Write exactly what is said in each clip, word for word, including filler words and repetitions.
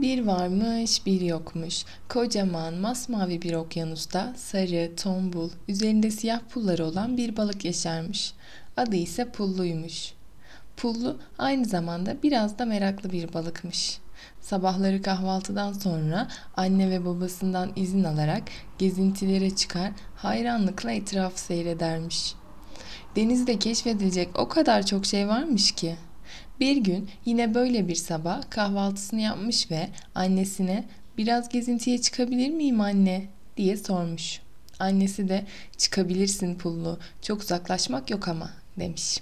Bir varmış, bir yokmuş. Kocaman, masmavi bir okyanusta sarı, tombul, üzerinde siyah pulları olan bir balık yaşarmış. Adı ise Pullu'ymuş. Pullu aynı zamanda biraz da meraklı bir balıkmış. Sabahları kahvaltıdan sonra anne ve babasından izin alarak gezintilere çıkar, hayranlıkla etrafı seyredermiş. Denizde keşfedilecek o kadar çok şey varmış ki. Bir gün yine böyle bir sabah kahvaltısını yapmış ve annesine "Biraz gezintiye çıkabilir miyim anne?" diye sormuş. Annesi de "Çıkabilirsin Pullu, çok uzaklaşmak yok ama" demiş.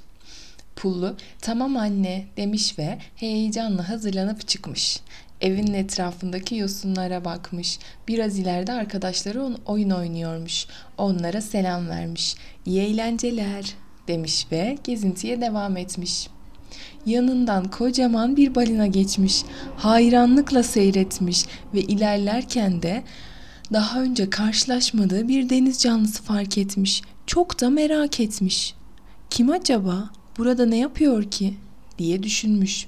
Pullu "Tamam anne" demiş ve heyecanla hazırlanıp çıkmış. Evinin etrafındaki yosunlara bakmış. Biraz ileride arkadaşları oyun oynuyormuş. Onlara selam vermiş. "İyi eğlenceler" demiş ve gezintiye devam etmiş. Yanından kocaman bir balina geçmiş, hayranlıkla seyretmiş ve ilerlerken de daha önce karşılaşmadığı bir deniz canlısı fark etmiş. Çok da merak etmiş. "Kim acaba? Burada ne yapıyor ki?" diye düşünmüş.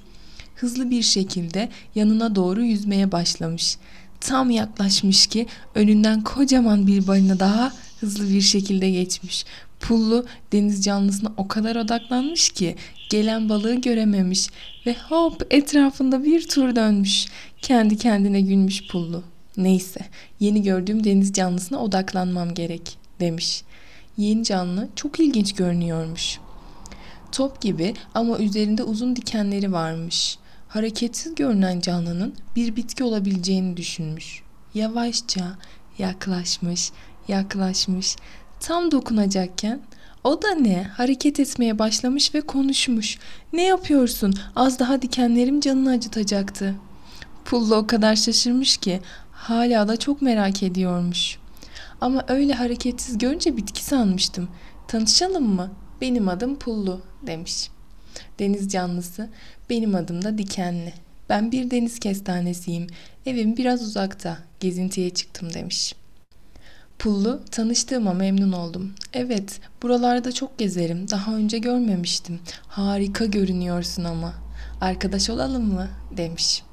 Hızlı bir şekilde yanına doğru yüzmeye başlamış. Tam yaklaşmış ki önünden kocaman bir balina daha hızlı bir şekilde geçmiş. Pullu deniz canlısına o kadar odaklanmış ki gelen balığı görememiş ve hop etrafında bir tur dönmüş. Kendi kendine gülmüş Pullu. "Neyse, yeni gördüğüm deniz canlısına odaklanmam gerek" demiş. Yeni canlı çok ilginç görünüyormuş. Top gibi ama üzerinde uzun dikenleri varmış. Hareketsiz görünen canlının bir bitki olabileceğini düşünmüş. Yavaşça yaklaşmış, yaklaşmış. Tam dokunacakken o da ne? Hareket etmeye başlamış ve konuşmuş. "Ne yapıyorsun? Az daha dikenlerim canını acıtacaktı." Pullu o kadar şaşırmış ki hala da çok merak ediyormuş. "Ama öyle hareketsiz görünce bitki sanmıştım. Tanışalım mı? Benim adım Pullu" demiş. Deniz canlısı "Benim adım da Dikenli. Ben bir deniz kestanesiyim. Evim biraz uzakta. Gezintiye çıktım" demiş. Pullu "Tanıştığıma memnun oldum. Evet, buralarda çok gezerim. Daha önce görmemiştim. Harika görünüyorsun ama. Arkadaş olalım mı?" demiş.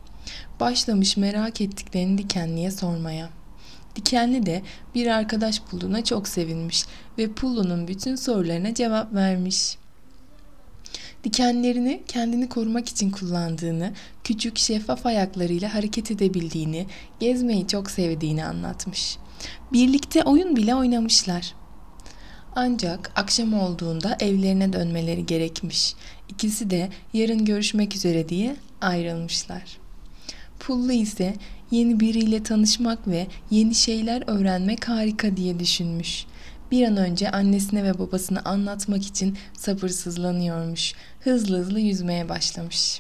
Başlamış merak ettiklerini Dikenli'ye sormaya. Dikenli de bir arkadaş bulduğuna çok sevinmiş ve Pullu'nun bütün sorularına cevap vermiş. Dikenlerini kendini korumak için kullandığını, küçük şeffaf ayaklarıyla hareket edebildiğini, gezmeyi çok sevdiğini anlatmış. Birlikte oyun bile oynamışlar. Ancak akşam olduğunda evlerine dönmeleri gerekmiş. İkisi de yarın görüşmek üzere diye ayrılmışlar. Pullu ise yeni biriyle tanışmak ve yeni şeyler öğrenmek harika diye düşünmüş. Bir an önce annesine ve babasına anlatmak için sabırsızlanıyormuş. Hızlı hızlı yüzmeye başlamış.